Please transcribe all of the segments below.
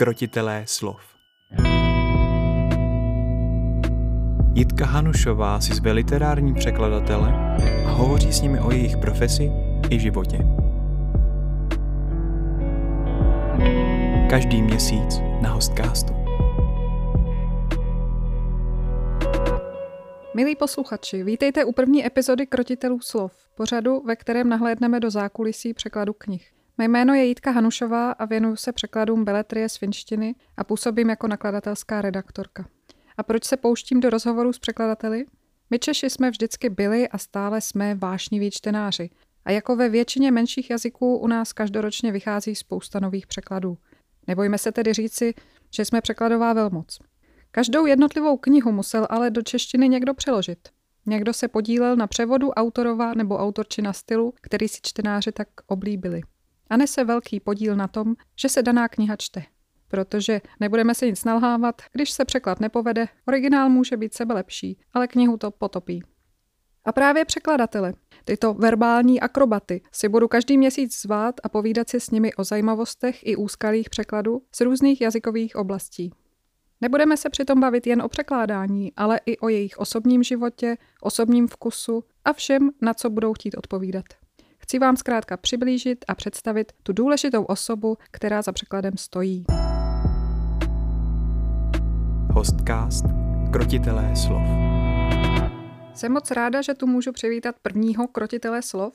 Krotitelé slov. Jitka Hanušová si zve literární překladatele a hovoří s nimi o jejich profesi i životě. Každý měsíc na Hostcastu. Milí posluchači, vítejte u první epizody Krotitelů slov, pořadu, ve kterém nahlédneme do zákulisí překladu knih. Mé jméno je Jitka Hanušová a věnuju se překladům beletrie z finštiny a působím jako nakladatelská redaktorka. A proč se pouštím do rozhovoru s překladateli? My Češi jsme vždycky byli a stále jsme vášniví čtenáři. A jako ve většině menších jazyků u nás každoročně vychází spousta nových překladů. Nebojme se tedy říci, že jsme překladová velmoc. Každou jednotlivou knihu musel ale do češtiny někdo přeložit. Někdo se podílel na převodu autorova nebo autorčina stylu, který si čtenáři tak oblíbili. A nese velký podíl na tom, že se daná kniha čte. Protože nebudeme se nic nalhávat, když se překlad nepovede, originál může být sebe lepší, ale knihu to potopí. A právě překladatele, tyto verbální akrobaty, si budu každý měsíc zvát a povídat si s nimi o zajímavostech i úskalých překladů z různých jazykových oblastí. Nebudeme se přitom bavit jen o překládání, ale i o jejich osobním životě, osobním vkusu a všem, na co budou chtít odpovídat. Chci vám zkrátka přiblížit a představit tu důležitou osobu, která za překladem stojí. Hostcast Krotitelé slov. Jsem moc ráda, že tu můžu přivítat prvního krotitele slov,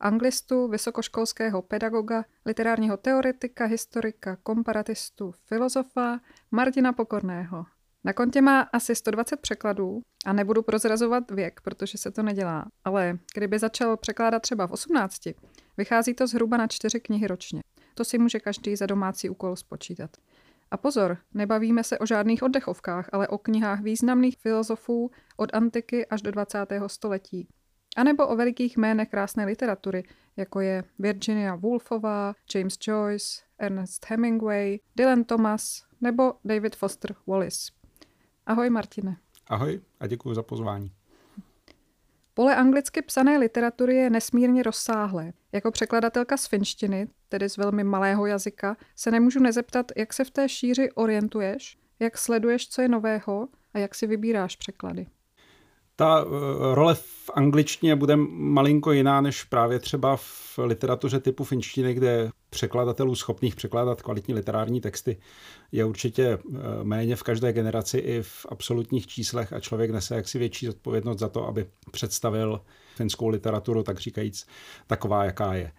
anglistu, vysokoškolského pedagoga, literárního teoretika, historika, komparatistu, filozofa Martina Pokorného. Na kontě má asi 120 překladů a nebudu prozrazovat věk, protože se to nedělá, ale kdyby začal překládat třeba v 18, vychází to zhruba na 4 knihy ročně. To si může každý za domácí úkol spočítat. A pozor, nebavíme se o žádných oddechovkách, ale o knihách významných filozofů od antiky až do 20. století. A nebo o velikých jménech krásné literatury, jako je Virginia Woolfová, James Joyce, Ernest Hemingway, Dylan Thomas nebo David Foster Wallace. Ahoj Martine. Ahoj a děkuji za pozvání. Pole anglicky psané literatury je nesmírně rozsáhlé. Jako překladatelka z finštiny, tedy z velmi malého jazyka, se nemůžu nezeptat, jak se v té šíři orientuješ, jak sleduješ, co je nového a jak si vybíráš překlady. Ta role v angličtině bude malinko jiná než právě třeba v literatuře typu finštiny, kde překladatelů schopných překládat kvalitní literární texty je určitě méně v každé generaci i v absolutních číslech a člověk nese jaksi větší odpovědnost za to, aby představil finskou literaturu, tak říkajíc, taková, jaká je.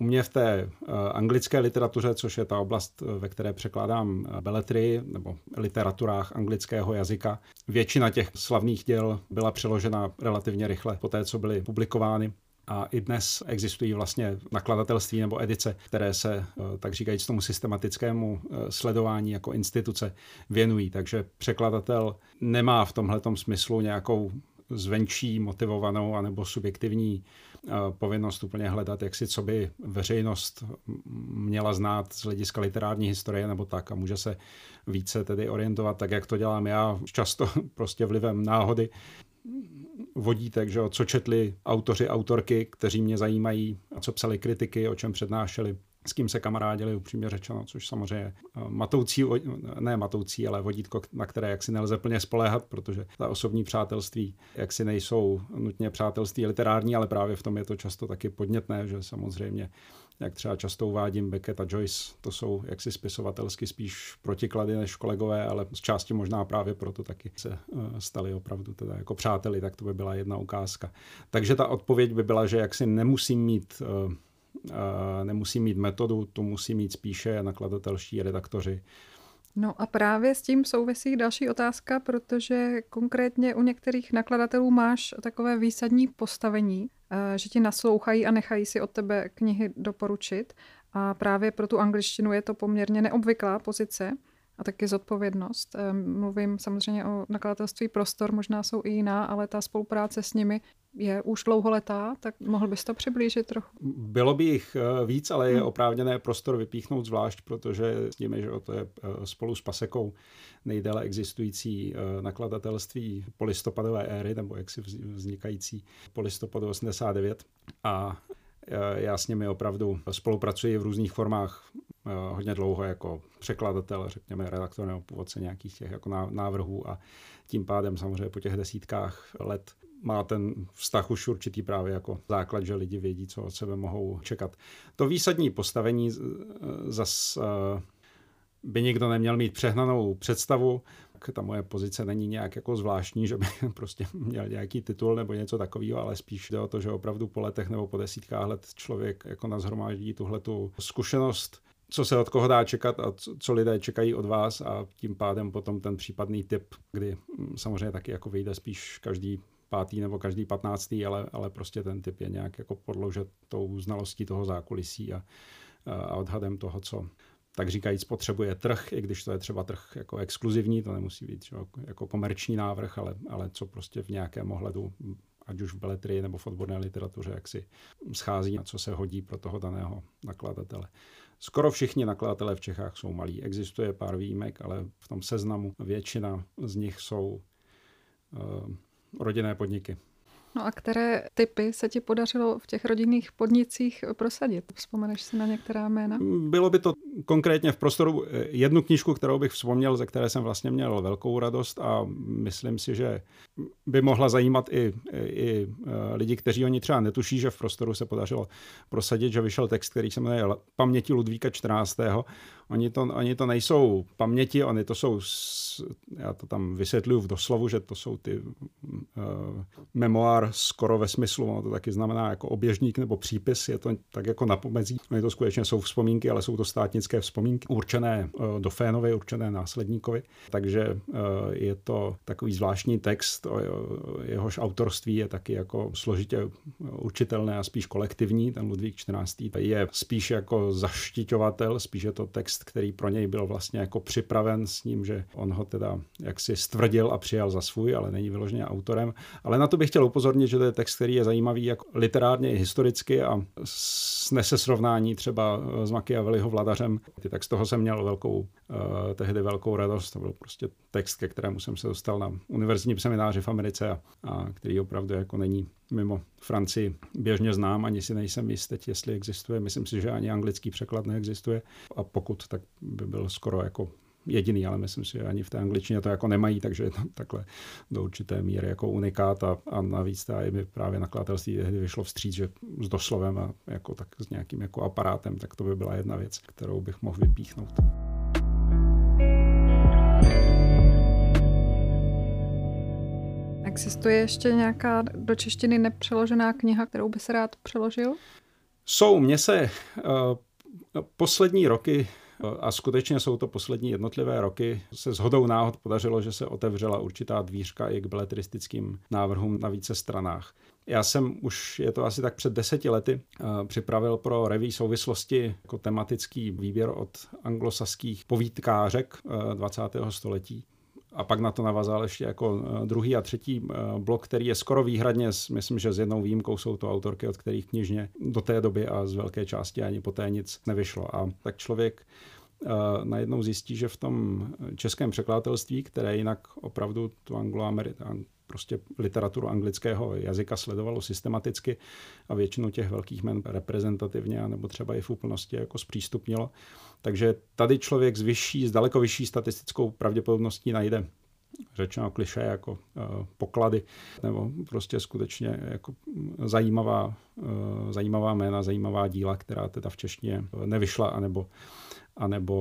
U mě v té anglické literatuře, což je ta oblast, ve které překládám beletrii nebo literaturách anglického jazyka, většina těch slavných děl byla přeložena relativně rychle po té, co byly publikovány. A i dnes existují vlastně nakladatelství nebo edice, které se, tak říkajíc, tomu systematickému sledování jako instituce věnují. Takže překladatel nemá v tomhletom smyslu nějakou zvenčí motivovanou anebo subjektivní povinnost úplně hledat, jak si co by veřejnost měla znát z hlediska literární historie nebo tak a může se více tedy orientovat, tak jak to dělám já, často prostě vlivem náhody vodítek, že co četli autoři, autorky, kteří mě zajímají a co psali kritiky, o čem přednášeli, s kým se kamarádili, upřímně řečeno, což samozřejmě ne matoucí, ale vodítko, na které jaksi nelze plně spoléhat, protože ta osobní přátelství jaksi nejsou nutně přátelství literární, ale právě v tom je to často taky podnětné, že samozřejmě, jak třeba často uvádím Beckett a Joyce, to jsou jaksi spisovatelsky spíš protiklady než kolegové, ale z části možná právě proto taky se stali opravdu teda jako přáteli, tak to by byla jedna ukázka. Takže ta odpověď by byla, že jaksi nemusím mít metodu, tu musí mít spíše nakladatelští redaktoři. No a právě s tím souvisí další otázka, protože konkrétně u některých nakladatelů máš takové výsadní postavení, že ti naslouchají a nechají si od tebe knihy doporučit. A právě pro tu angličtinu je to poměrně neobvyklá pozice a taky zodpovědnost. Mluvím samozřejmě o nakladatelství Prostor, možná jsou i jiná, ale ta spolupráce s nimi je už dlouholetá, tak mohl bys to přiblížit trochu? Bylo by jich víc, ale je oprávněné Prostor vypíchnout zvlášť, protože s nimi, že to je spolu s Pasekou nejdéle existující nakladatelství polistopadové éry, nebo jaksi vznikající polistopadu 89 a já s nimi opravdu spolupracuji v různých formách hodně dlouho jako překladatel, řekněme redaktor nebo původce nějakých těch jako návrhů a tím pádem samozřejmě po těch desítkách let má ten vztah už určitý právě jako základ, že lidi vědí, co od sebe mohou čekat. To výsadní postavení zas by nikdo neměl mít přehnanou představu. Ta moje pozice není nějak jako zvláštní, že by prostě měl nějaký titul nebo něco takového, ale spíš jde o to, že opravdu po letech nebo po desítkách let člověk jako nazhromáždí tuhletu zkušenost, co se od koho dá čekat a co lidé čekají od vás a tím pádem potom ten případný tip, kdy samozřejmě taky jako vyjde spíš každý pátý nebo každý 15, ale prostě ten tip je nějak jako podložen tou znalostí toho zákulisí a odhadem toho, co tak říkajíc potřebuje trh, i když to je třeba trh jako exkluzivní, to nemusí být jako komerční návrh, ale co prostě v nějakém ohledu, ať už v beletrii nebo v odborné literatuře, jak si schází a co se hodí pro toho daného nakladatele. Skoro všichni nakladatelé v Čechách jsou malí. Existuje pár výjimek, ale v tom seznamu většina z nich jsou rodinné podniky. No a které typy se ti podařilo v těch rodinných podnicích prosadit? Vzpomeneš si na některá jména? Bylo by to konkrétně v Prostoru jednu knížku, kterou bych vzpomněl, ze které jsem vlastně měl velkou radost a myslím si, že by mohla zajímat i lidi, kteří oni třeba netuší, že v Prostoru se podařilo prosadit, že vyšel text, který se jmenuje Paměti Ludvíka 14. Oni to nejsou paměti, oni to jsou, já to tam vysvětluju v doslovu, že to jsou ty memoár skoro ve smyslu, ono to taky znamená jako oběžník nebo přípis, je to tak jako na pomezí. Oni to skutečně jsou vzpomínky, ale jsou to státnické vzpomínky, určené Dofénovi, určené následníkovi. Takže je to takový zvláštní text, jehož autorství je taky jako složitě určitelné a spíš kolektivní. Ten Ludvík 14. je spíš jako zaštiťovatel, spíš je to text, který pro něj byl vlastně jako připraven s ním, že on ho teda jaksi stvrdil a přijal za svůj, ale není vyloženě autorem. Ale na to bych chtěl upozornit, že to je text, který je zajímavý jako literárně i historicky a snese srovnání třeba s Machiavelliho Vladařem. Tak z toho jsem měl tehdy velkou radost. To byl prostě text, ke kterému jsem se dostal na univerzitním semináři v Americe a který opravdu jako není mimo Francii běžně znám, ani si nejsem jist teď, jestli existuje. Myslím si, že ani anglický překlad neexistuje a pokud, tak by byl skoro jako jediný, ale myslím si, že ani v té angličtině to jako nemají, takže je tam takhle do určité míry jako unikát a navíc ta i mi právě nakladatelství tehdy vyšlo vstříc, že s doslovem a jako tak s nějakým jako aparátem, tak to by byla jedna věc, kterou bych mohl vypíchnout. Existuje ještě nějaká do češtiny nepřeložená kniha, kterou by se rád přeložil? Mně se poslední roky a skutečně jsou to poslední jednotlivé roky. Se shodou náhod podařilo, že se otevřela určitá dvířka i k beletristickým návrhům na více stranách. Já jsem už, je to asi tak před 10 lety, připravil pro Revue souvislosti jako tematický výběr od anglosaských povídkářek 20. století. A pak na to navazal ještě jako druhý a třetí blok, který je skoro výhradně, myslím, že s jednou výjimkou jsou to autorky, od kterých knižně do té doby a z velké části ani poté nic nevyšlo. A tak člověk najednou zjistí, že v tom českém překladatelství, které jinak opravdu tu prostě literaturu anglického jazyka sledovalo systematicky a většinu těch velkých jmen reprezentativně, nebo třeba i v úplnosti jako zpřístupnilo. Takže tady člověk s daleko vyšší statistickou pravděpodobností najde řečeno klišé jako poklady, nebo prostě skutečně jako zajímavá jména, zajímavá díla, která teda v češtině nevyšla, anebo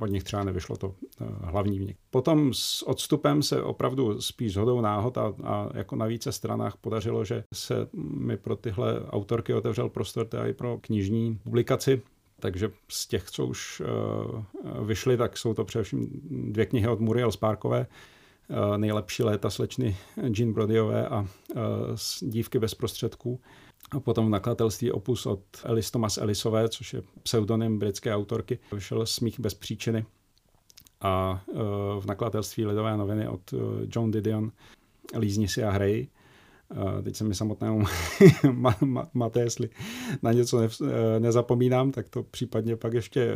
od nich třeba nevyšlo to hlavní v nich. Potom s odstupem se opravdu spíš shodou náhod a jako na více stranách podařilo, že se mi pro tyhle autorky otevřel prostor teda i pro knižní publikaci. Takže z těch, co už vyšly, tak jsou to především 2 knihy od Muriel Sparkové, Nejlepší léta slečny Jean Brodyové a Dívky bez prostředků. A potom v nakladatelství Opus od Elis Thomas Elisové, což je pseudonym britské autorky, vyšel Smích bez příčiny. A v nakladatelství Lidové noviny od Joan Didion Lízně si a hrají. Teď se mi samotnému máte, jestli na něco nezapomínám, tak to případně pak ještě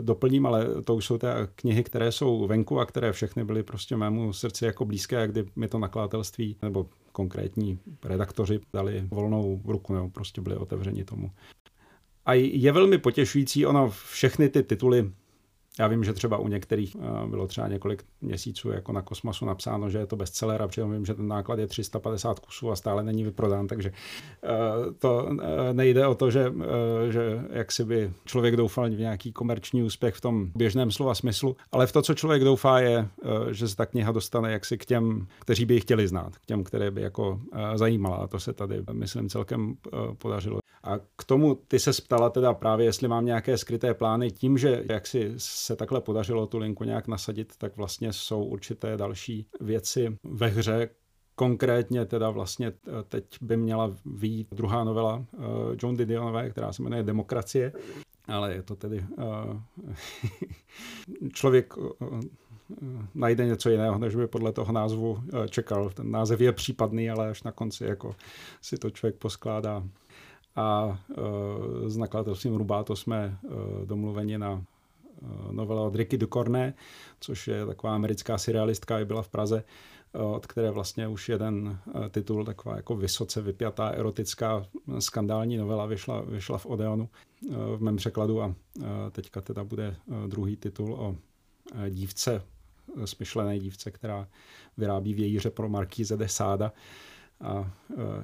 doplním, ale to už jsou ty knihy, které jsou venku a které všechny byly prostě mému srdci jako blízké, kdy mi to nakladatelství nebo konkrétní redaktoři dali volnou ruku nebo prostě byli otevřeni tomu. A je velmi potěšující, ona všechny ty tituly, já vím, že třeba u některých bylo třeba několik měsíců jako na Kosmasu napsáno, že je to bestseller a přitom vím, že ten náklad je 350 kusů a stále není vyprodán, takže to nejde o to, že jaksi by člověk doufal v nějaký komerční úspěch v tom běžném slova smyslu, ale v to, co člověk doufá, je, že se ta kniha dostane jaksi k těm, kteří by ji chtěli znát, k těm, které by jako zajímala, a to se tady, myslím, celkem podařilo. A k tomu ty se ptala teda právě, jestli mám nějaké skryté plány. Tím, že jaksi se takhle podařilo tu linku nějak nasadit, tak vlastně jsou určité další věci ve hře. Konkrétně teda vlastně teď by měla vyjít druhá novela Joan Didionové, která se jmenuje Demokracie, ale je to tedy člověk najde něco jiného, než by podle toho názvu čekal. Ten název je případný, ale až na konci jako si to člověk poskládá. A s nakladatelstvím Rubáto jsme domluveni na novela od Ricky Ducorné, což je taková americká surrealistka, i byla v Praze, od které vlastně už jeden titul, taková jako vysoce vypjatá, erotická, skandální novela vyšla v Odeonu v mém překladu, a teďka teda bude druhý titul o dívce, smyšlené dívce, která vyrábí vějíře pro markíze de Sáda. A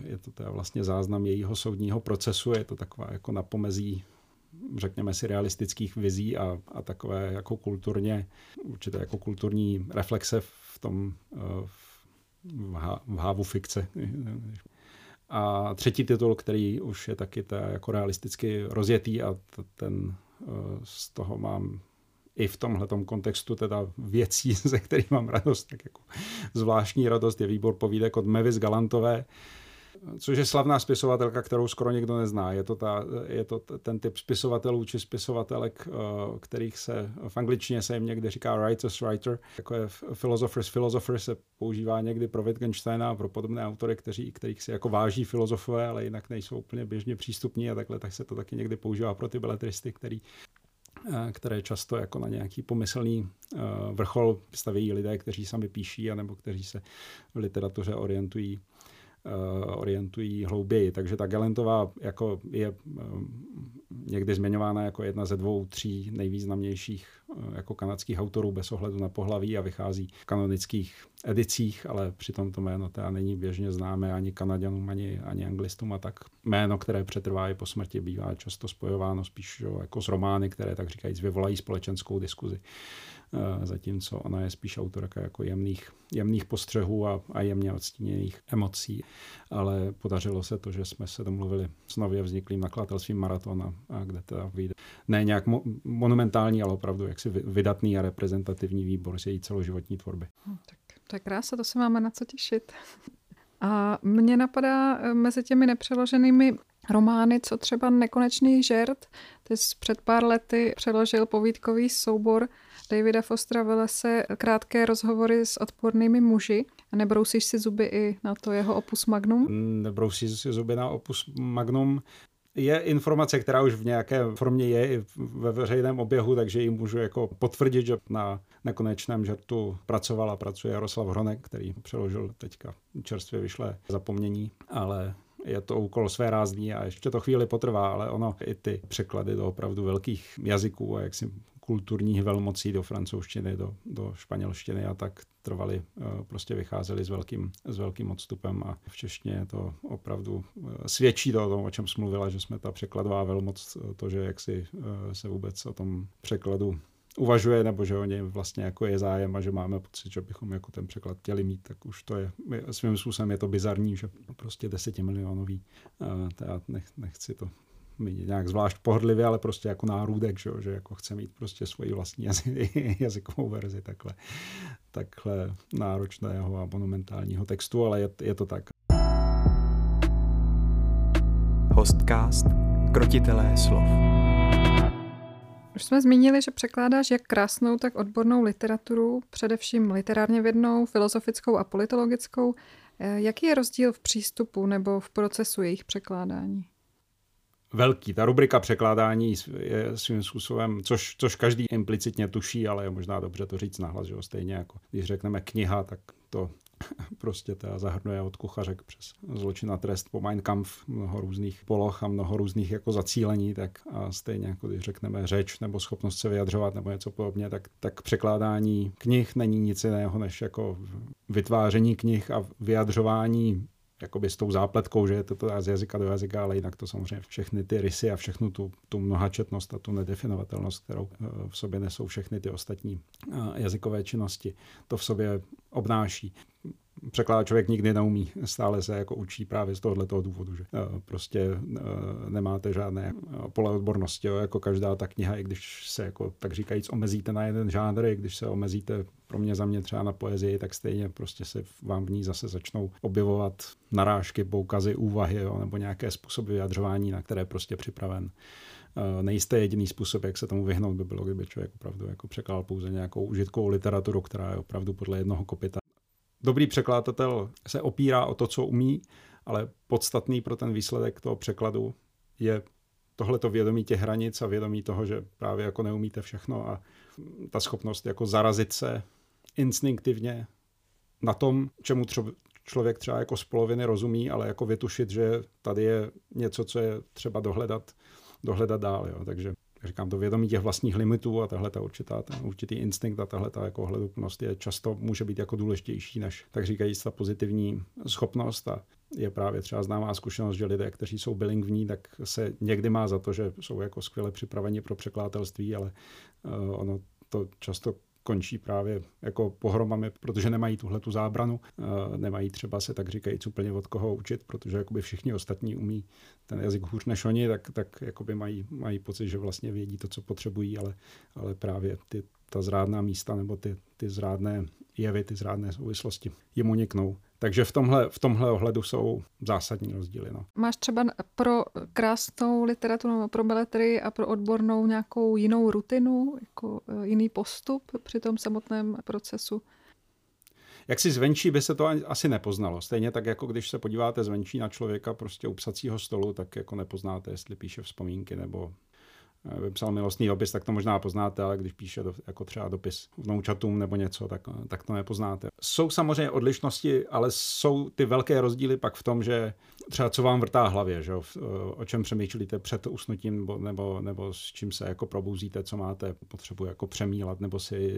je to teda vlastně záznam jejího soudního procesu, je to taková jako na pomezí, řekněme si, realistických vizí a takové jako kulturně, určitě jako kulturní reflexe v tom v hávu fikce. A třetí titul, který už je taky jako realisticky rozjetý, a ten z toho mám i v tomhletom kontextu teda věcí, ze kterých mám radost, tak jako zvláštní radost, je výbor povídek od Mavis Galantové, což je slavná spisovatelka, kterou skoro nikdo nezná. Je to ten typ spisovatelů či spisovatelek, kterých se v angličtině se jim někdy říká writer's writer, jako je philosopher se používá někdy pro Wittgensteina a pro podobné autory, kterých si jako váží filozofové, ale jinak nejsou úplně běžně přístupní, a takhle tak se to taky někdy používá pro ty beletristy, které často jako na nějaký pomyslný vrchol stavějí lidé, kteří sami píší, anebo kteří se v literatuře orientují hlouběji. Takže ta Galantová jako je někdy zmiňována jako jedna ze dvou, tří nejvýznamnějších jako kanadských autorů bez ohledu na pohlaví, a vychází v kanonických edicích, ale přitom to jméno teda není běžně známé ani Kanaďanům, ani Anglistům, a tak jméno, které přetrvá i po smrti, bývá často spojováno spíš jako s romány, které tak říkajíc vyvolají společenskou diskuzi. Zatímco ona je spíš autorka jako jemných postřehů a jemně odstíněných emocí. Ale podařilo se to, že jsme se domluvili s nově vzniklým nakladatelstvím Maratona, a kde teda vyjde ne nějak monumentální, ale opravdu jaksi vydatný a reprezentativní výbor z její celoživotní tvorby. Tak to je krása, to se máme na co těšit. A mně napadá mezi těmi nepřeloženými romány, co třeba Nekonečný žert. Ty jsi před pár lety přeložil povídkový soubor Davida Fostera Wallase Krátké rozhovory s odpornými muži. Nebrousíš si zuby i na to jeho opus magnum? Nebrousíš si zuby na opus magnum. Je informace, která už v nějaké formě je i ve veřejném oběhu, takže ji můžu jako potvrdit, že na Nekonečném žertu pracuje Jaroslav Hronek, který přeložil teďka čerstvě vyšlé Zapomnění, ale je to úkol svérázný a ještě to chvíli potrvá, ale ono i ty překlady do opravdu velkých jazyků a jaksi kulturních velmocí do francouzštiny, do španělštiny a tak trvali, prostě vycházeli s velkým odstupem, a v češtině je to opravdu svědčí to o tom, o čem jsi mluvila, že jsme ta překladová velmoc, to, že jaksi se vůbec o tom překladu uvažuje, nebo že o něj vlastně jako je zájem a že máme pocit, že bychom jako ten překlad chtěli mít, tak už to je svým způsobem je to bizarní, že prostě 10 milionový, nechci to nějak zvlášť pohodlivě, ale prostě jako nárůdek, že jako chce mít prostě svoji vlastní jazykovou verzi takhle náročného a monumentálního textu, ale je to tak. Hostcast Krotitelé slov. Už jsme zmínili, že překládáš jak krásnou, tak odbornou literaturu, především literárně vědnou, filozofickou a politologickou. Jaký je rozdíl v přístupu nebo v procesu jejich překládání? Velký. Ta rubrika překládání je svým způsobem, což každý implicitně tuší, ale je možná dobře to říct nahlas, že jo? Stejně jako když řekneme kniha, tak to prostě ta zahrnuje od kuchařek přes Zločin na trest po Mein Kampf, mnoho různých poloh a mnoho různých jako zacílení, tak a stejně jako když řekneme řeč nebo schopnost se vyjadřovat nebo něco podobně, tak překládání knih není nic jiného než jako vytváření knih a vyjadřování jakoby s tou zápletkou, že je to z jazyka do jazyka, ale jinak to samozřejmě všechny ty rysy a všechnu tu mnohačetnost a tu nedefinovatelnost, kterou v sobě nesou všechny ty ostatní jazykové činnosti, to v sobě obnáší. Překládat člověk nikdy neumí, stále se jako učí právě z tohoto důvodu, že prostě nemáte žádné pole odbornosti, jo? Jako každá ta kniha, i když se jako tak říkajíc omezíte na jeden žánr, i když se omezíte za mě třeba na poezii, tak stejně prostě se vám v ní zase začnou objevovat narážky, poukazy, úvahy, jo? Nebo nějaké způsoby vyjadřování, na které prostě připraven nejste. Jediný způsob, jak se tomu vyhnout, by bylo, kdyby člověk opravdu jako překládal pouze nějakou užitkovou literaturu, která je opravdu podle jednoho kopyta. Dobrý překladatel se opírá o to, co umí, ale podstatný pro ten výsledek toho překladu je tohleto vědomí těch hranic a vědomí toho, že právě jako neumíte všechno, a ta schopnost jako zarazit se instinktivně na tom, čemu člověk třeba jako z poloviny rozumí, ale jako vytušit, že tady je něco, co je třeba dohledat dál. Jo. Takže říkám, to vědomí těch vlastních limitů a tahle ta určitý instinkt a tahle ta jako ohleduplnost je často může být jako důležitější než, tak říkajíc, ta pozitivní schopnost. A je právě třeba známá zkušenost, že lidé, kteří jsou bilingvní, tak se někdy má za to, že jsou jako skvěle připraveni pro překladatelství, ale ono to často končí právě jako pohromami, protože nemají tuhletu zábranu, nemají třeba se tak říkajíc úplně od koho učit, protože jakoby všichni ostatní umí ten jazyk hůř než oni, tak jakoby mají pocit, že vlastně vědí to, co potřebují, ale právě ta zrádná místa nebo ty zrádné jevy, ty zrádné souvislosti jim uniknou. Takže v tomhle ohledu jsou zásadní rozdíly. No. Máš třeba pro krásnou literaturu, pro beletrii a pro odbornou nějakou jinou rutinu, jako jiný postup při tom samotném procesu? Jak si zvenčí by se to asi nepoznalo. Stejně tak, jako když se podíváte zvenčí na člověka prostě u psacího stolu, tak jako nepoznáte, jestli píše vzpomínky nebo vypsal milostný dopis, tak to možná poznáte, ale když píše jako třeba dopis vnoučatům nebo něco, tak to nepoznáte. Jsou samozřejmě odlišnosti, ale jsou ty velké rozdíly pak v tom, že třeba co vám vrtá hlavě, že? O čem přemýšlíte před usnutím nebo s čím se jako probouzíte, co máte potřebu jako přemýlat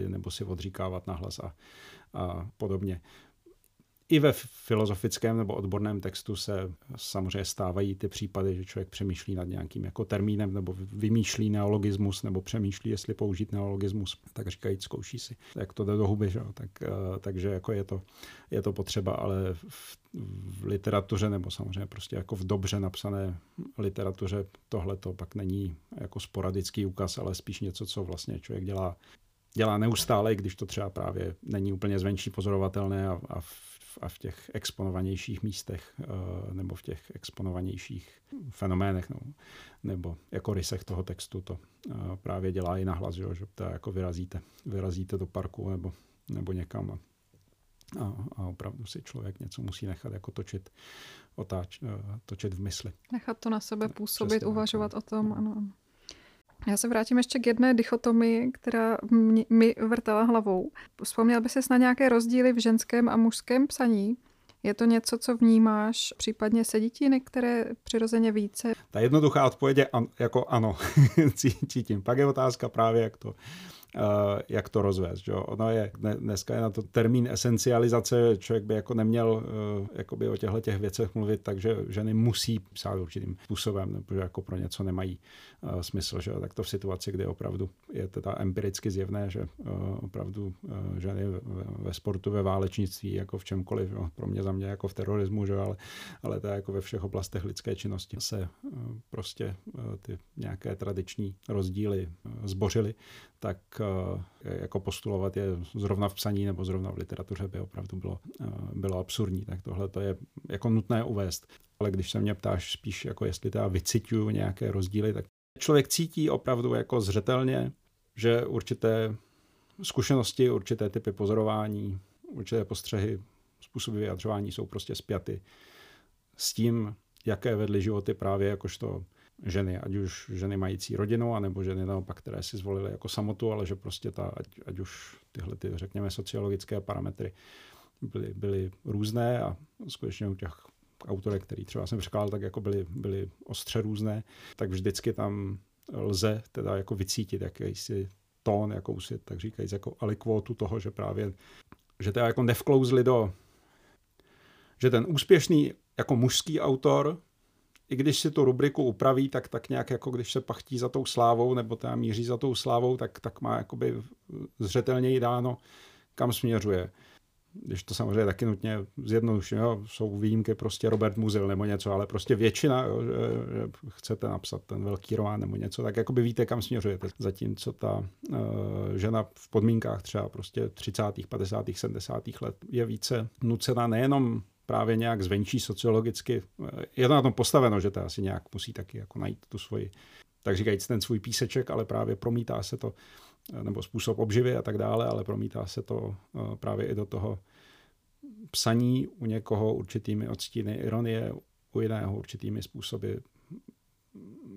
nebo si odříkávat nahlas a podobně. I ve filozofickém nebo odborném textu se samozřejmě stávají ty případy, že člověk přemýšlí nad nějakým jako termínem nebo vymýšlí neologismus nebo přemýšlí, jestli použít neologismus, tak říkajíc zkouší si, jak to jde do huby, že? Takže jako je to potřeba, ale v literatuře nebo samozřejmě prostě jako v dobře napsané literatuře tohleto pak není jako sporadický úkaz, ale spíš něco, co vlastně člověk dělá neustále, když to třeba právě není úplně zvenčí pozorovatelné a v těch exponovanějších místech nebo v těch exponovanějších fenoménech nebo jako rysech toho textu to právě dělá i nahlas, že to jako vyrazíte do parku nebo někam a opravdu si člověk něco musí nechat jako točit v mysli. Nechat to na sebe působit, přesně, uvažovat o tom, ano. Já se vrátím ještě k jedné dichotomii, která mi vrtala hlavou. Vzpomněl by ses na nějaké rozdíly v ženském a mužském psaní? Je to něco, co vnímáš, případně sedí ti některé přirozeně více? Ta jednoduchá odpověď je jako ano, cítím. Pak je otázka právě, jak to rozvést. Jo? Ono je, dneska je na to termín esencializace, člověk by jako neměl jakoby o těchto těch věcech mluvit, takže ženy musí psát určitým způsobem, nebo jako pro něco nemají smysl. Že? Tak to v situaci, kdy opravdu je teda empiricky zjevné, že opravdu ženy ve sportu, ve válečnictví, jako v čemkoliv, jo? Pro mě, za mě jako v terorismu, že? Ale to jako ve všech oblastech lidské činnosti se prostě ty nějaké tradiční rozdíly zbořily, tak jako postulovat je zrovna v psaní nebo zrovna v literatuře by opravdu bylo absurdní. Tak tohle to je jako nutné uvést. Ale když se mě ptáš spíš, jako jestli teda vycituju nějaké rozdíly, tak člověk cítí opravdu jako zřetelně, že určité zkušenosti, určité typy pozorování, určité postřehy, způsoby vyjadřování jsou prostě spjaty s tím, jaké vedly životy právě jakožto ženy, ať už ženy mající rodinu, anebo ženy naopak, které si zvolily jako samotu, ale že prostě ať už tyhle, řekněme, sociologické parametry byly různé a skutečně u těch autorek, který třeba jsem překládal, tak jako byly ostře různé, tak vždycky tam lze teda jako vycítit jakýsi tón, jakousi, tak říkají, jako alikvotu toho, že právě, že teda jako nevklouzli do, že ten úspěšný jako mužský autor, i když si tu rubriku upraví, tak nějak jako když se pachtí za tou slávou, nebo teda míří za tou slávou, tak má jakoby zřetelněji dáno, kam směřuje. Když to samozřejmě taky nutně zjednoduším, jsou výjimky prostě Robert Musil nebo něco, ale prostě většina, že chcete napsat ten velký román nebo něco, tak jakoby víte, kam směřujete. Zatímco ta žena v podmínkách třeba prostě 30., 50., 70. let je více nucena nejenom právě nějak zvenčí sociologicky, je to na tom postaveno, že to asi nějak musí taky jako najít tu svoji, tak říkajíc ten svůj píseček, ale právě promítá se to, nebo způsob obživy a tak dále, ale promítá se to právě i do toho psaní u někoho určitými odstíny ironie, u jiného určitými způsoby,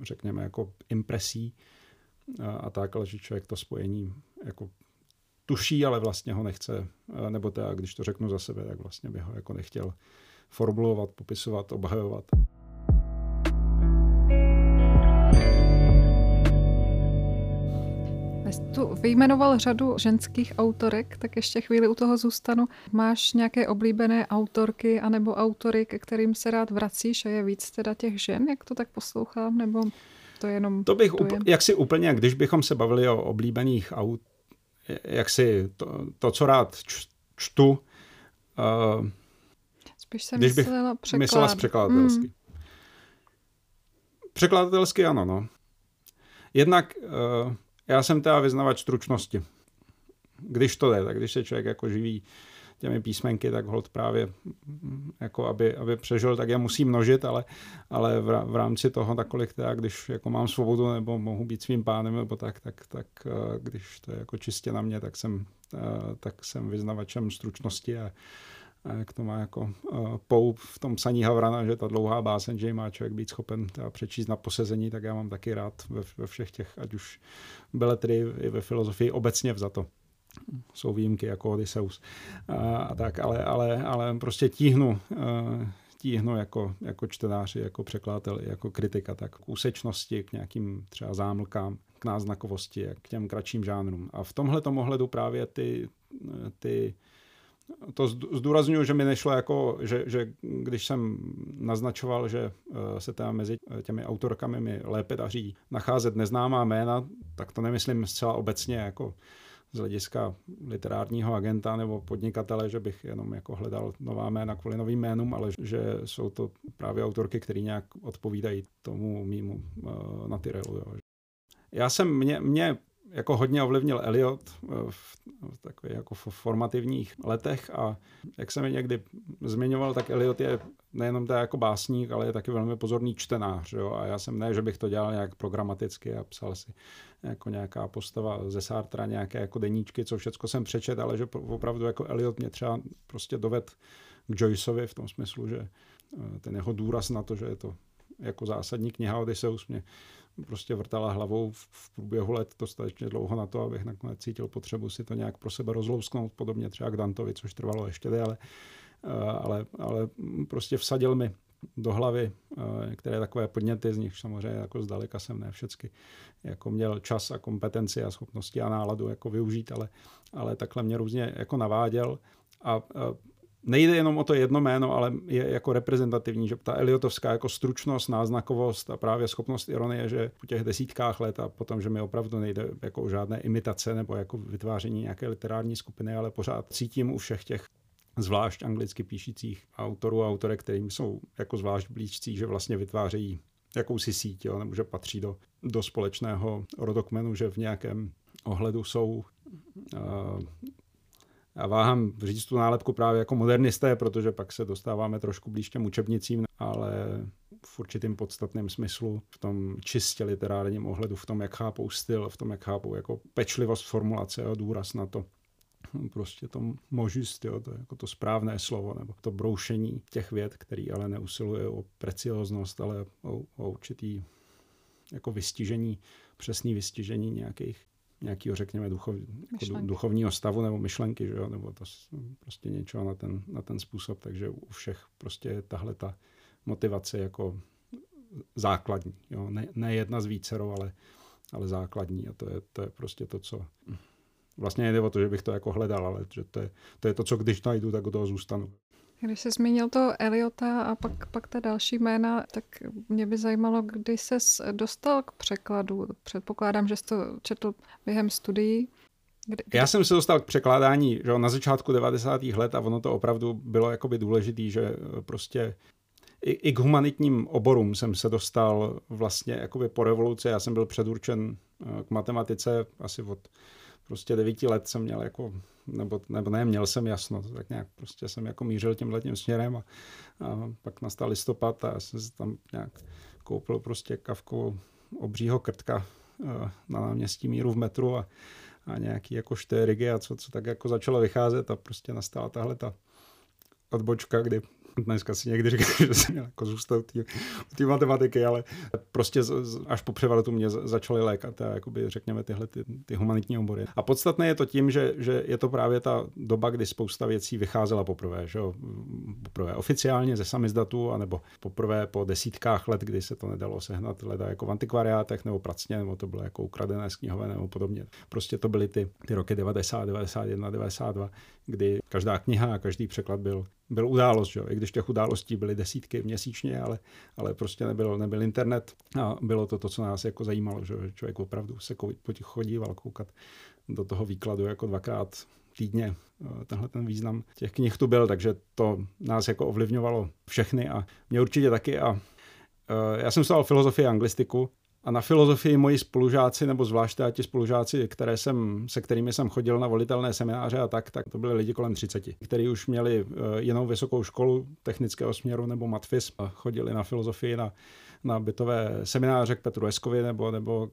řekněme, jako impresí a tak, ale že člověk to spojení jako tuší, ale vlastně ho nechce, nebo teda, když to řeknu za sebe, tak vlastně by ho jako nechtěl formulovat, popisovat, obhajovat. Tu vyjmenoval řadu ženských autorek, tak ještě chvíli u toho zůstanu. Máš nějaké oblíbené autorky anebo autory, ke kterým se rád vracíš a je víc teda těch žen, jak to tak poslouchám, nebo to je jenom... To bych, jak si úplně, když bychom se bavili o oblíbených aut, jak si to co rád čtu, spíš jsem myslela překladatelsky. Překladatelsky ano, no. Jednak... Já jsem teda vyznavač stručnosti. Když to jde, tak když se člověk jako živí těmi písmenky, tak holt právě, jako aby přežil, tak já musím množit, ale v rámci toho, nakolik teda, když jako mám svobodu nebo mohu být svým pánem, nebo tak když to je jako čistě na mě, tak jsem vyznavačem stručnosti a jak to má jako Poub v tom psaní Havrana, že ta dlouhá báseň, že má člověk být schopen přečíst na posezení, tak já mám taky rád ve všech těch, ať už beletry i ve filozofii obecně vzato. Jsou výjimky jako Odysseus a tak, ale prostě tíhnu jako čtenáři, jako překladatel, jako kritika, tak k úsečnosti, k nějakým třeba zámlkám, k náznakovosti, k těm kratším žánrům. A v tomhletom ohledu právě to zdůrazňuji, že mi nešlo jako, že když jsem naznačoval, že se teda mezi těmi autorkami mi lépe daří nacházet neznámá jména, tak to nemyslím zcela obecně jako z hlediska literárního agenta nebo podnikatele, že bych jenom jako hledal nová jména kvůli novým jménům, ale že jsou to právě autorky, které nějak odpovídají tomu mýmu natyrelu. Já jsem, mě jako hodně ovlivnil Eliot v takových jako formativních letech a jak jsem je někdy zmiňoval, tak Eliot je nejenom teda jako básník, ale je taky velmi pozorný čtenář. Jo? A já jsem ne, že bych to dělal nějak programaticky a psal si jako nějaká postava ze Sartra, nějaké jako deníčky, co všechno jsem přečet, ale že opravdu jako Eliot mě třeba prostě doved k Joyceovi v tom smyslu, že ten jeho důraz na to, že je to jako zásadní kniha Odysseus mě prostě vrtala hlavou v průběhu let dostatečně dlouho na to, abych nakonec cítil potřebu si to nějak pro sebe rozlousknout, podobně třeba k Dantovi, což trvalo ještě déle, ale prostě vsadil mi do hlavy některé takové podněty, z nich samozřejmě jako zdaleka jsem ne všecky jako měl čas a kompetenci a schopnosti a náladu jako využít, ale takhle mě různě jako naváděl a nejde jenom o to jedno jméno, ale je jako reprezentativní, že ta Eliotovská jako stručnost, náznakovost a právě schopnost ironie, že po těch desítkách let a potom, že mi opravdu nejde jako o žádné imitace nebo jako vytváření nějaké literární skupiny, ale pořád cítím u všech těch zvlášť anglicky píšících autorů a autorek, kterým jsou jako zvlášť blízcí, že vlastně vytvářejí jakousi síť, jo, nebo že patří do společného rodokmenu, že v nějakém ohledu jsou... Já váhám říct tu nálepku právě jako modernisté, protože pak se dostáváme trošku blíž těm učebnicím, ale v určitým podstatném smyslu, v tom čistě literárním ohledu, v tom, jak chápou styl, v tom, jak chápou jako pečlivost formulace, jo, důraz na to. Prostě to možnost, jo, to, jako to správné slovo, nebo to broušení těch vět, který ale neusiluje o precioznost, ale o určitý jako vystižení, přesný vystižení nějakých nějakého, řekněme, duchovního stavu nebo myšlenky, že jo? Nebo to prostě něčeho na ten způsob, takže u všech prostě je tahle ta motivace jako základní, jo? Ne jedna z vícerou, ale základní, a to je prostě to, co vlastně nejde o to, že bych to jako hledal, ale že to je to, co když najdu, tak u toho zůstanu. Když jsi zmínil toho Eliota a pak ta další jména, tak mě by zajímalo, kdy ses dostal k překladu. Předpokládám, že jsi to četl během studií. Já jsem se dostal k překládání, že na začátku 90. let, a ono to opravdu bylo jakoby důležitý, že prostě i k humanitním oborům jsem se dostal vlastně jakoby po revoluci. Já jsem byl předurčen k matematice asi od prostě 9 let jsem měl jako, nebo ne, měl jsem jasno, tak nějak prostě jsem jako mířil tímhletím směrem a pak nastal listopad a já jsem se tam nějak koupil prostě kavku obřího krtka na náměstí Míru v metru a nějaký jako štyrigy a co tak jako začalo vycházet a prostě nastala tahle ta odbočka, kdy dneska si někdy říkám, že jsem měl jako zůstat u té matematiky, ale prostě až po převratu mě začaly lékat a jakoby, řekněme, tyhle ty humanitní obory. A podstatné je to tím, že je to právě ta doba, kdy spousta věcí vycházela poprvé, že jo? Poprvé oficiálně ze samizdatu, anebo poprvé po desítkách let, kdy se to nedalo sehnat leda jako v antikvariátech nebo pracně, nebo to bylo jako ukradené z knihové nebo podobně. Prostě to byly ty roky 90, 91, 92, kdy každá kniha a každý překlad byl událost, že jo? I když těch událostí byly desítky měsíčně, ale prostě nebyl internet a bylo to, co nás jako zajímalo, že člověk opravdu se potichu chodíval koukat do toho výkladu jako 2x týdně. Tenhle ten význam těch knih tu byl, takže to nás jako ovlivňovalo všechny a mě určitě taky. A já jsem studoval filozofii a anglistiku a na filozofii moji spolužáci, nebo zvláště ti spolužáci, se kterými jsem chodil na volitelné semináře a tak to byli lidi kolem 30, kteří už měli jinou vysokou školu technického směru nebo matfis a chodili na filozofii na bytové semináře k Petru Eskovi nebo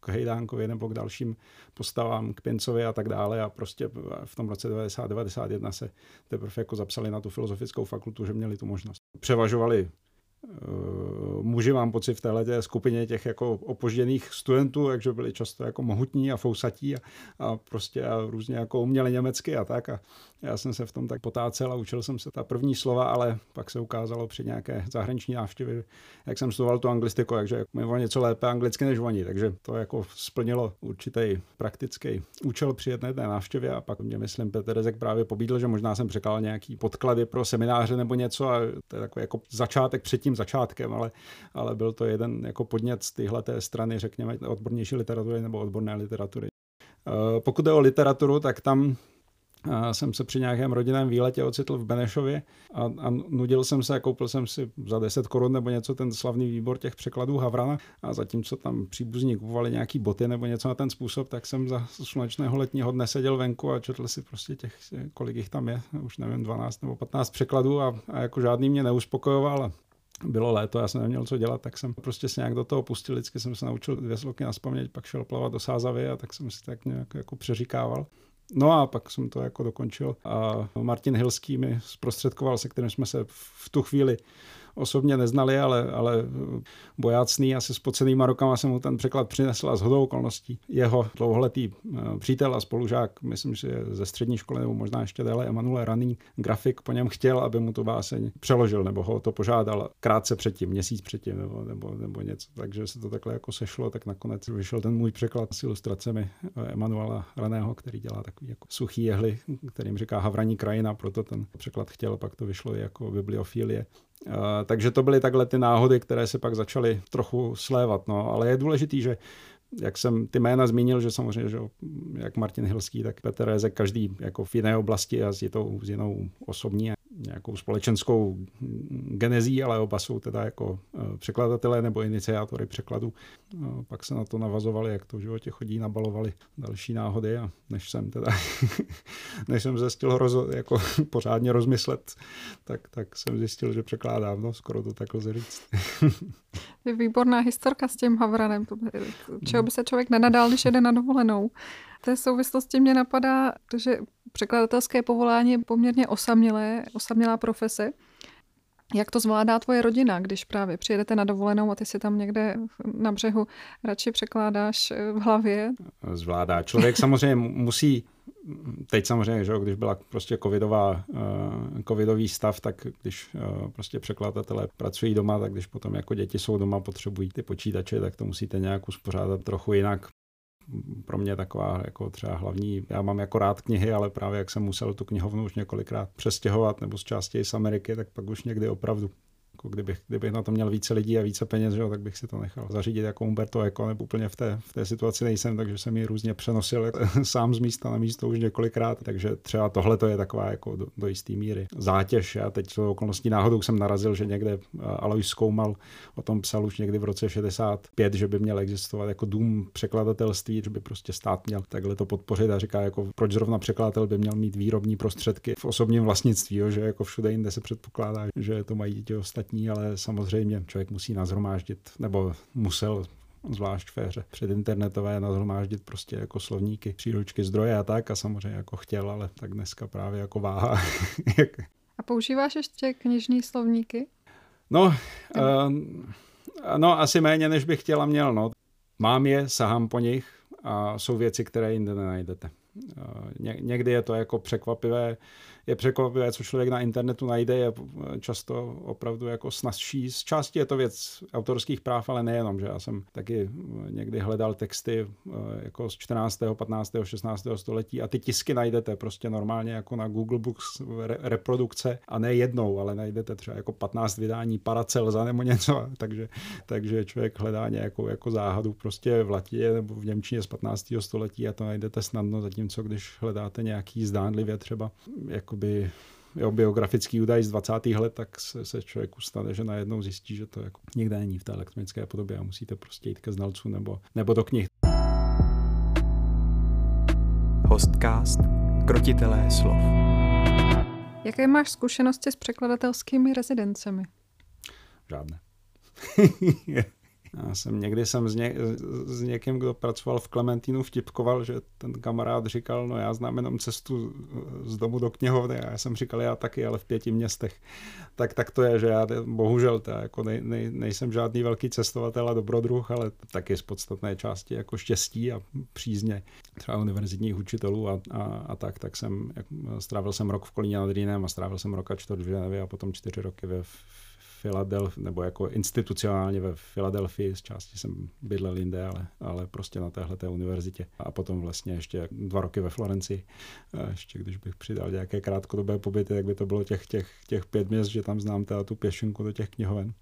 k Hejdánkovi nebo k dalším postavám, k Pincovi a tak dále. A prostě v tom roce 90-91 se teprve jako zapsali na tu filozofickou fakultu, že měli tu možnost. Převažovali muži, mám pocit, v téhleté skupině těch jako opožděných studentů, takže byli často jako mohutní a fousatí a prostě a různě jako uměli německy a tak. A já jsem se v tom tak potácel a učil jsem se ta první slova, ale pak se ukázalo při nějaké zahraniční návštěvě, jak jsem studoval tu anglistiku, takže mi bylo něco lépe anglicky než oni, takže to jako splnilo určitý praktický účel při jedné té návštěvě a pak mě, myslím, Petr Rezek právě pobídl, že možná jsem překládal nějaký podklady pro semináře nebo něco a to je takový jako začátek před tím začátkem, ale byl to jeden jako podnět z téhleté strany, řekněme, odbornější literatury nebo odborné literatury. Pokud jde o literaturu, tak tam jsem se při nějakém rodinném výletě ocitl v Benešově a nudil jsem se a koupil jsem si za 10 korun nebo něco ten slavný výbor těch překladů Havrana a zatímco tam příbuzní kupovali nějaký boty nebo něco na ten způsob, tak jsem za slunečného letního dne seděl venku a četl si prostě těch, kolik jich tam je, už nevím, 12 nebo 15 překladů a jako žádný mě neuspokojoval. Bylo léto, já jsem neměl co dělat, tak jsem prostě se nějak do toho pustil, vždycky jsem se naučil 2 sloky nazpaměť, pak šel plavat do Sázavy a tak jsem si tak nějak jako přeříkával. No a pak jsem to jako dokončil a Martin Hilský mi zprostředkoval, se kterým jsme se v tu chvíli osobně neznali, ale bojácný, asi s pocenýma rukama jsem mu ten překlad přinesl a shodou okolností jeho dlouholetý přítel a spolužák, myslím, že ze střední školy nebo možná ještě déle, Emanuel Raný, grafik, po něm chtěl, aby mu tu báseň přeložil nebo ho to požádal krátce předtím, měsíc předtím nebo něco, takže se to takhle jako sešlo, tak nakonec vyšel ten můj překlad s ilustracemi Emanuela Raného, který dělá takový jako suchý jehly, kterým říká Havraní krajina, proto ten překlad chtěl, pak to vyšlo jako bibliofilie. Takže to byly takhle ty náhody, které se pak začaly trochu slévat. No. Ale je důležitý, že jak jsem ty jména zmínil, že samozřejmě, že jak Martin Hilský, tak Petr Rezek, každý jako v jiné oblasti a s jinou osobní a nějakou společenskou genezí, ale oba jsou teda jako překladatelé nebo iniciátory překladu. Pak se na to navazovali, jak to v životě chodí, nabalovali další náhody a než jsem zjistil jako pořádně rozmyslet, tak jsem zjistil, že překládám, no, skoro to tak lze říct. Je výborná historka s tím Havranem, čeho by se člověk nenadal, když jede na dovolenou. V té souvislosti mě napadá, že překladatelské povolání je poměrně osamělá profese. Jak to zvládá tvoje rodina, když právě přijedete na dovolenou a ty si tam někde na břehu radši překládáš v hlavě? Zvládá. Člověk samozřejmě musí, teď samozřejmě, že když byla prostě covidový stav, tak když prostě překladatelé pracují doma, tak když potom jako děti jsou doma, potřebují ty počítače, tak to musíte nějak uspořádat trochu jinak. Pro mě taková jako třeba hlavní, já mám jako rád knihy, ale právě jak jsem musel tu knihovnu už několikrát přestěhovat nebo z části z Ameriky, tak pak už někdy opravdu, jako kdybych na to měl více lidí a více peněz, tak bych si to nechal zařídit jako Umberto Eco, nebo úplně v té situaci nejsem, takže jsem ji různě přenosil sám z místa na místo už několikrát, takže třeba tohle to je taková jako do jisté míry zátěž. Já teď to okolností náhodou jsem narazil, že někde Alois Koumal o tom psal už někdy v roce 65, že by měl existovat jako dům překladatelství, že by prostě stát měl takhle to podpořit a říká, jako proč zrovna překladatel by měl mít výrobní prostředky v osobním vlastnictví, jo, že jako všude jinde se předpokládá, že to mají ti ostatní. Ale samozřejmě člověk musí nazhromáždit, nebo musel zvlášť v éře předinternetové nazhromáždit prostě jako slovníky, příručky, zdroje a tak, a samozřejmě jako chtěl, ale tak dneska právě jako váha. A používáš ještě knižní slovníky? No, asi méně, než bych chtěla měl. No. Mám je, sahám po nich a jsou věci, které jinde nenajdete. Někdy je to jako překvapivé, co člověk na internetu najde, je často opravdu jako snazší. Z části je to věc autorských práv, ale nejenom, že já jsem taky někdy hledal texty jako z 14., 15., 16. století a ty tisky najdete prostě normálně jako na Google Books reprodukce a ne jednou, ale najdete třeba jako 15 vydání Paracelsa nebo něco, takže člověk hledá nějakou jako záhadu prostě v latině nebo v němčině z 15. století a to najdete snadno, zatímco když hledáte nějaký zdánlivě třeba jakoby biografický údaj z 20. let, tak se člověku stane, že najednou zjistí, že to jako nikde není v té elektronické podobě a musíte prostě jít ke znalcům nebo do knih. Hostcast Krotitelé slov. Jaké máš zkušenosti s překladatelskými rezidencemi? Žádné. Já jsem někdy s někým, kdo pracoval v Klementínu, vtipkoval, že ten kamarád říkal, no já znám jenom cestu z domu do knihovny a já jsem říkal, já taky, ale v 5 městech. Tak to je, že já bohužel jako nejsem žádný velký cestovatel a dobrodruh, ale taky z podstatné části jako štěstí a přízně třeba univerzitních učitelů a tak jsem, strávil jsem rok v Kolíně nad Rýnem a strávil jsem rok a čtvrt v Ženevě a potom 4 roky ve nebo jako institucionálně ve Filadelfii, z části jsem bydlel jinde, ale prostě na téhleté univerzitě. A potom vlastně ještě 2 roky ve Florencii. A ještě když bych přidal nějaké krátkodobé pobyty, tak by to bylo těch 5 měst, že tam znám teda tu pěšinku do těch knihoven.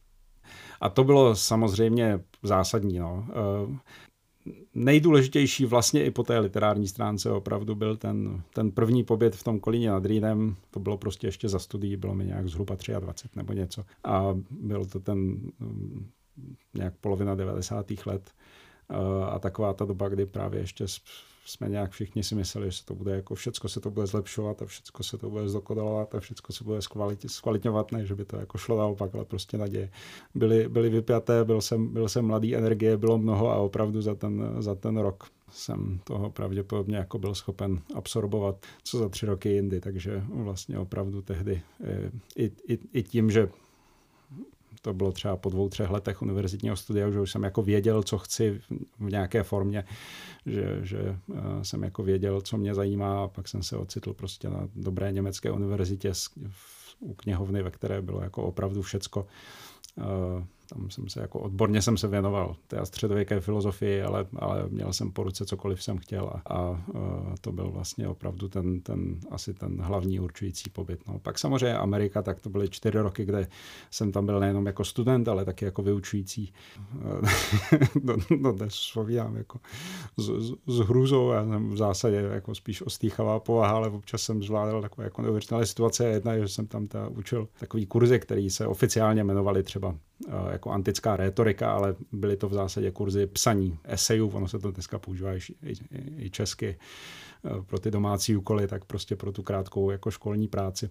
A to bylo samozřejmě zásadní. No. Nejdůležitější vlastně i po té literární stránce opravdu byl ten první pobyt v tom Kolíně nad Rýnem. To bylo prostě ještě za studií, bylo mi nějak zhruba 23 nebo něco. A byl to ten nějak polovina 90. let a taková ta doba, kdy právě ještě jsme nějak všichni si mysleli, že se to bude jako všecko se to bude zlepšovat a všecko se to bude zdokonalovat a všecko se bude zkvalitňovat, ne, že by to jako šlo naopak, ale prostě naděje. Byly vypjaté, byl jsem mladý, energie bylo mnoho a opravdu za ten rok jsem toho pravděpodobně jako byl schopen absorbovat, co za 3 roky jindy, takže vlastně opravdu tehdy i tím, že to bylo třeba po 2-3 letech univerzitního studia, že už jsem jako věděl, co chci v nějaké formě, že jsem jako věděl, co mě zajímá a pak jsem se ocitl prostě na dobré německé univerzitě u knihovny, ve které bylo jako opravdu všecko. Tam jsem se jako odborně jsem se věnoval té středověké filozofii, ale měl jsem po ruce cokoliv jsem chtěl a to byl vlastně opravdu ten hlavní určující pobyt. No. Pak samozřejmě Amerika, tak to byly 4 roky, kde jsem tam byl nejenom jako student, ale taky jako vyučující. Dnes vzpomínám jako s hrůzou, já jsem v zásadě jako spíš ostýchavá povaha, ale občas jsem zvládal takové jako neuvěřitelné situace. Jedna je, že jsem tam učil takový kurzy, který se oficiálně jmenovaly třeba jako antická rétorika, ale byly to v zásadě kurzy psaní esejů, ono se to dneska používá i česky pro ty domácí úkoly, tak prostě pro tu krátkou jako školní práci.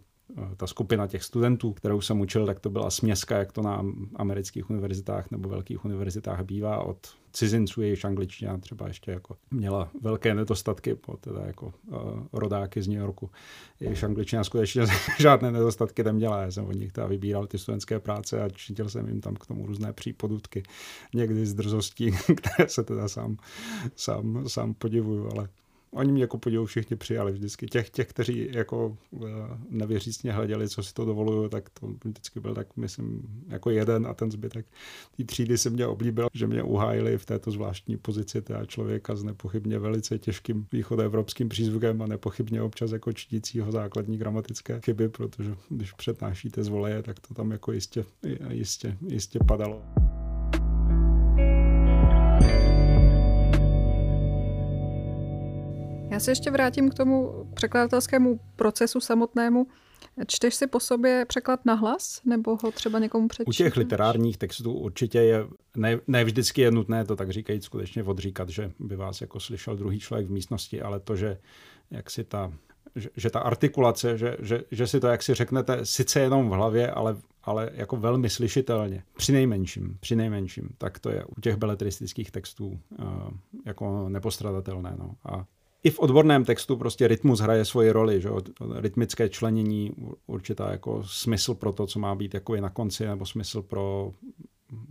ta skupina těch studentů, kterou jsem učil, tak to byla směska, jak to na amerických univerzitách nebo velkých univerzitách bývá, od cizinců, jejichž angličtina třeba ještě jako měla velké nedostatky, po teda jako rodáky z New Yorku, jejichž angličtina skutečně žádné nedostatky neměla. Já jsem od nich teda vybíral ty studentské práce a čítil jsem jim tam k tomu různé přípodutky, někdy z drzostí, které se teda sám podivuju, ale oni mě jako podivu všichni přijali vždycky. Těch, kteří jako nevěřícně hleděli, co si to dovoluju, tak to vždycky byl tak, myslím, jako jeden, a ten zbytek té třídy se mě oblíbil, že mě uhájili v této zvláštní pozici teda člověka s nepochybně velice těžkým východoevropským přízvukem a nepochybně občas jako čtícího základní gramatické chyby, protože když přednášíte z voleje, tak to tam jako jistě padalo. Já se ještě vrátím k tomu překladatelskému procesu samotnému. Čteš si po sobě překlad nahlas, nebo ho třeba někomu přečíš? U těch literárních textů určitě je, ne vždycky je nutné to tak říkajíc skutečně odříkat, že by vás jako slyšel druhý člověk v místnosti, ale to, že jak si ta artikulace, že si to, jak si řeknete, sice jenom v hlavě, ale jako velmi slyšitelně, přinejmenším, tak to je u těch beletristických textů jako nepostradatelné. No. A i v odborném textu prostě rytmus hraje svoji roli, že rytmické členění, určitá jako smysl pro to, co má být jako je na konci, nebo smysl pro,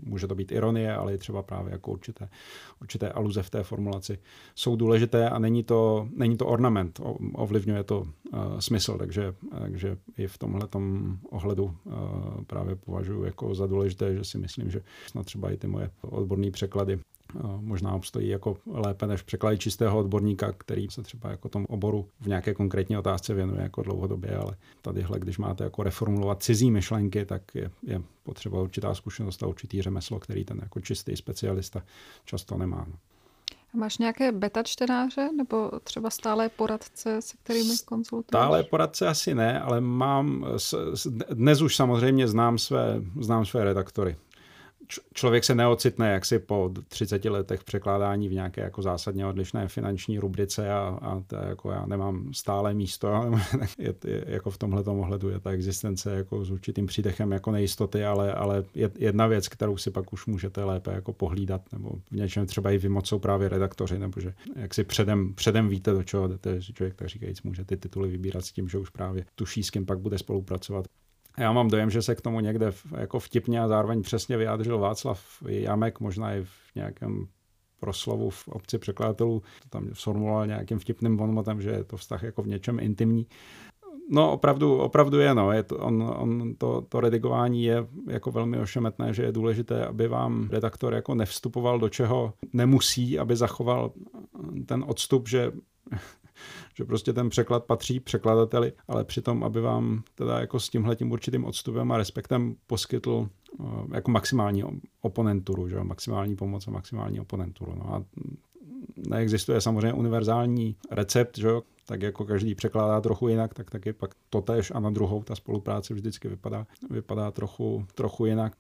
může to být ironie, ale i třeba právě jako určité aluze v té formulaci jsou důležité a není to ornament, ovlivňuje to smysl, takže i v tomhletom ohledu právě považuji jako za důležité, že si myslím, že snad třeba i ty moje odborné překlady možná obstojí jako lépe než překlady čistého odborníka, který se třeba jako tomu oboru v nějaké konkrétní otázce věnuje jako dlouhodobě, ale tadyhle, když máte jako reformulovat cizí myšlenky, tak je potřeba určitá zkušenost a určitý řemeslo, který ten jako čistý specialista často nemá. Máš nějaké beta čtenáře nebo třeba stálé poradce, se kterými konzultuješ? Stálé poradce asi ne, ale mám, dnes už samozřejmě znám své redaktory. Člověk se neocitne jaksi po 30 letech překládání v nějaké jako zásadně odlišné finanční rubrice a to jako já nemám stále místo. Jako v tomhletom ohledu je ta existence jako s určitým přídechem jako nejistoty, ale jedna věc, kterou si pak už můžete lépe jako pohlídat, nebo v něčem třeba i vymocou právě redaktoři, nebo že jaksi předem víte, do čeho jdete, že člověk tak říkajíc může ty tituly vybírat s tím, že už právě tuší, s kým pak bude spolupracovat. Já mám dojem, že se k tomu někde jako vtipně a zároveň přesně vyjádřil Václav Jamek, možná i v nějakém proslovu v obci překladatelů. To tam formuloval nějakým vtipným bonmotem, že je to vztah jako v něčem intimní. No opravdu je, no. To redigování je jako velmi ošemetné, že je důležité, aby vám redaktor jako nevstupoval do čeho nemusí, aby zachoval ten odstup, že prostě ten překlad patří překladateli, ale přitom, aby vám teda jako s tímhletím určitým odstupem a respektem poskytl jako maximální oponenturu, že? Maximální pomoc a maximální oponenturu. No a neexistuje samozřejmě univerzální recept, že? Tak jako každý překládá trochu jinak, tak taky pak totéž a na druhou ta spolupráce vždycky vypadá trochu jinak.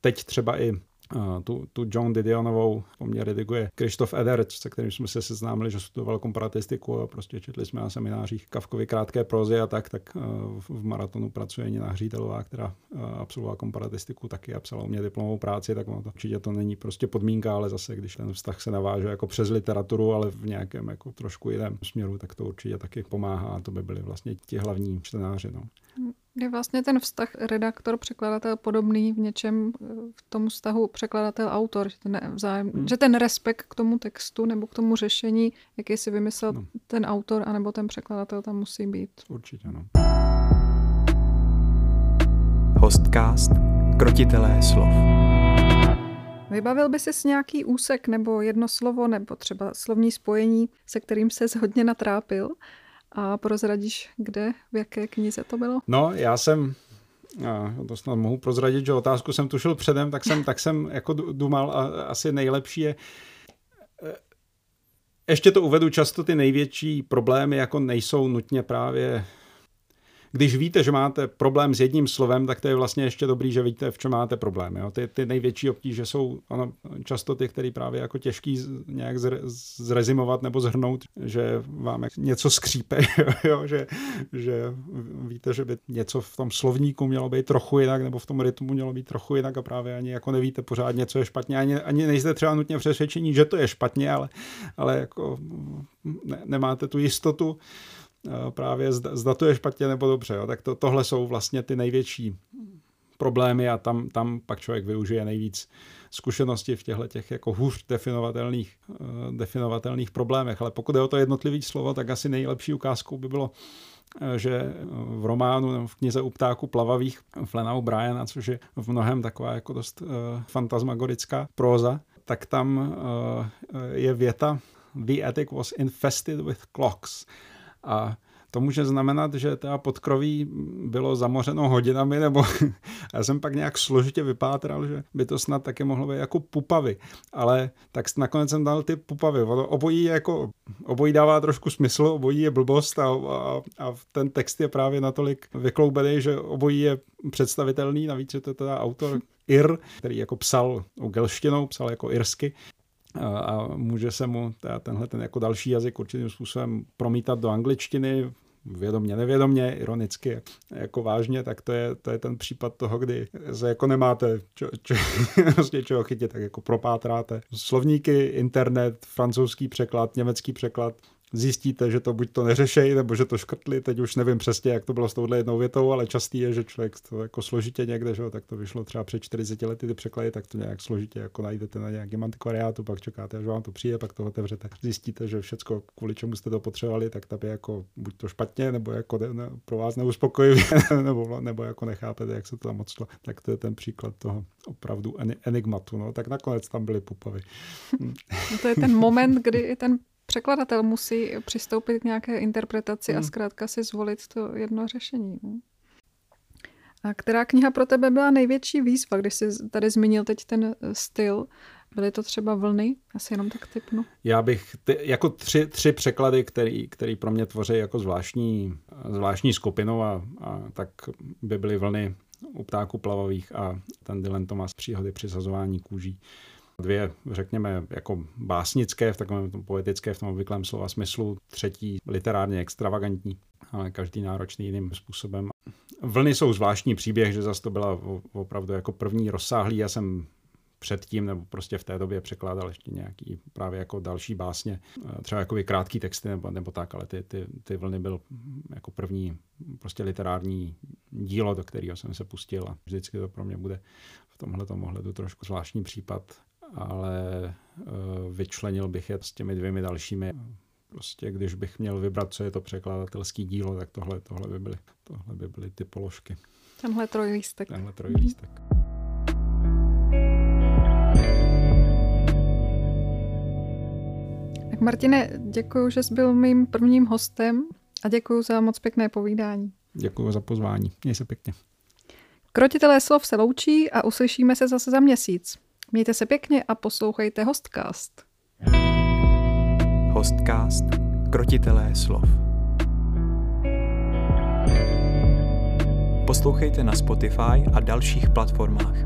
Teď třeba i tu Joan Didionovou po mně rediguje Krištof Eder, se kterým jsme se seznámili, že studoval komparatistiku a prostě četli jsme na seminářích Kafkovy krátké prozy a tak v maratonu pracuje Nina Hřítelová, která absolvovala komparatistiku, taky a psala u mě diplomovou práci, tak ono to určitě to není prostě podmínka, ale zase, když ten vztah se naváže jako přes literaturu, ale v nějakém jako trošku jiném směru, tak to určitě taky pomáhá a to by byli vlastně ti hlavní čtenáři, no. Je vlastně ten vztah redaktor-překladatel podobný v něčem v tom vztahu překladatel-autor, že ten respekt k tomu textu nebo k tomu řešení, jaký si vymyslel ten autor anebo ten překladatel, tam musí být. Určitě, no. Hostcast Krotitelé slov. Vybavil by si nějaký úsek nebo jedno slovo nebo třeba slovní spojení, se kterým ses hodně natrápil? A prozradíš, kde, v jaké knize to bylo? No, já to snad mohu prozradit, že otázku jsem tušil předem, tak jsem jako dumal a asi nejlepší je. Ještě to uvedu, často ty největší problémy jako nejsou nutně právě Když víte, že máte problém s jedním slovem, tak to je vlastně ještě dobrý, že víte, v čem máte problém. Jo? Ty největší obtíže jsou často ty, které právě jako těžký nějak zrezimovat nebo zhrnout, že vám něco skřípe, jo? Že víte, že by něco v tom slovníku mělo být trochu jinak, nebo v tom rytmu mělo být trochu jinak a právě ani jako nevíte pořád, něco je špatně, ani nejste třeba nutně přesvědčení, že to je špatně, ale jako nemáte tu jistotu právě zda to je špatně nebo dobře. Jo. Tak tohle jsou vlastně ty největší problémy a tam pak člověk využije nejvíc zkušenosti v těchto těch jako hůř definovatelných problémech. Ale pokud je o to jednotlivý slovo, tak asi nejlepší ukázkou by bylo, že v románu nebo v knize U ptáků plavavých Flana O'Briena, což je v mnohem taková jako dost fantasmagorická próza, tak tam je věta The attic was infested with clocks. A to může znamenat, že ta podkroví bylo zamořeno hodinami, nebo já jsem pak nějak složitě vypátral, že by to snad taky mohlo být jako pupavy. Ale tak nakonec jsem dal ty pupavy. Obojí dává trošku smysl, obojí je blbost a ten text je právě natolik vykloubený, že obojí je představitelný. Navíc je to teda autor Ir, který jako psal gelštinou, psal jako irsky. A může se mu tenhle jako další jazyk určitým způsobem promítat do angličtiny, vědomně, nevědomně, ironicky, jako vážně, tak to je ten případ toho, kdy se jako nemáte čeho chytit, tak jako propátráte slovníky, internet, francouzský překlad, německý překlad, zjistíte, že to buď to neřešej, nebo že to škrtli, teď už nevím přesně, jak to bylo s touhle jednou větou, ale častý je, že člověk to jako složitě někde, že jo, tak to vyšlo třeba před 40 lety ty překlady, tak to nějak složitě jako najdete na nějakém antikvariátu, pak čekáte, až vám to přijde, pak to otevřete. Zjistíte, že všecko, kvůli čemu jste to potřebovali, tak tam je jako buď to špatně, nebo jako pro vás neuspokojivě, nebo jako nechápete, jak se to tam oclo. Tak to je ten příklad toho opravdu enigmatu, no, tak nakonec tam byly pupavy. No to je ten moment, kdy ten překladatel musí přistoupit k nějaké interpretaci a zkrátka si zvolit to jedno řešení. A která kniha pro tebe byla největší výzva, když jsi tady zmínil teď ten styl? Byly to třeba Vlny? Asi jenom tak tipnu. Já bych jako tři překlady, který pro mě tvoří jako zvláštní skupinu a tak by byly Vlny U ptáků plavavých a ten Dylan Thomas Příhody při sazování kůží. Dvě, řekněme, jako básnické, v takovém tom poetické, v tom obvyklém slova smyslu, třetí literárně extravagantní, ale každý náročný jiným způsobem. Vlny jsou zvláštní příběh, že zase to byla opravdu jako první rozsáhlý. Já jsem předtím nebo prostě v té době překládal ještě nějaký právě jako další básně, třeba jako krátký texty nebo tak, ale ty Vlny byl jako první prostě literární dílo, do kterého jsem se pustil a vždycky to pro mě bude v tomhletom ohledu trošku zvláštní případ. Ale vyčlenil bych je s těmi dvěmi dalšími. Prostě když bych měl vybrat, co je to překladatelský dílo, tak tohle by byly ty položky. Tenhle trojlístek. Tak Martine, děkuji, že jsi byl mým prvním hostem a děkuji za moc pěkné povídání. Děkuji za pozvání. Měj se pěkně. Krotitelé slov se loučí a uslyšíme se zase za měsíc. Mějte se pěkně a poslouchejte Hostcast. Hostcast. Krotitelé slov. Poslouchejte na Spotify a dalších platformách.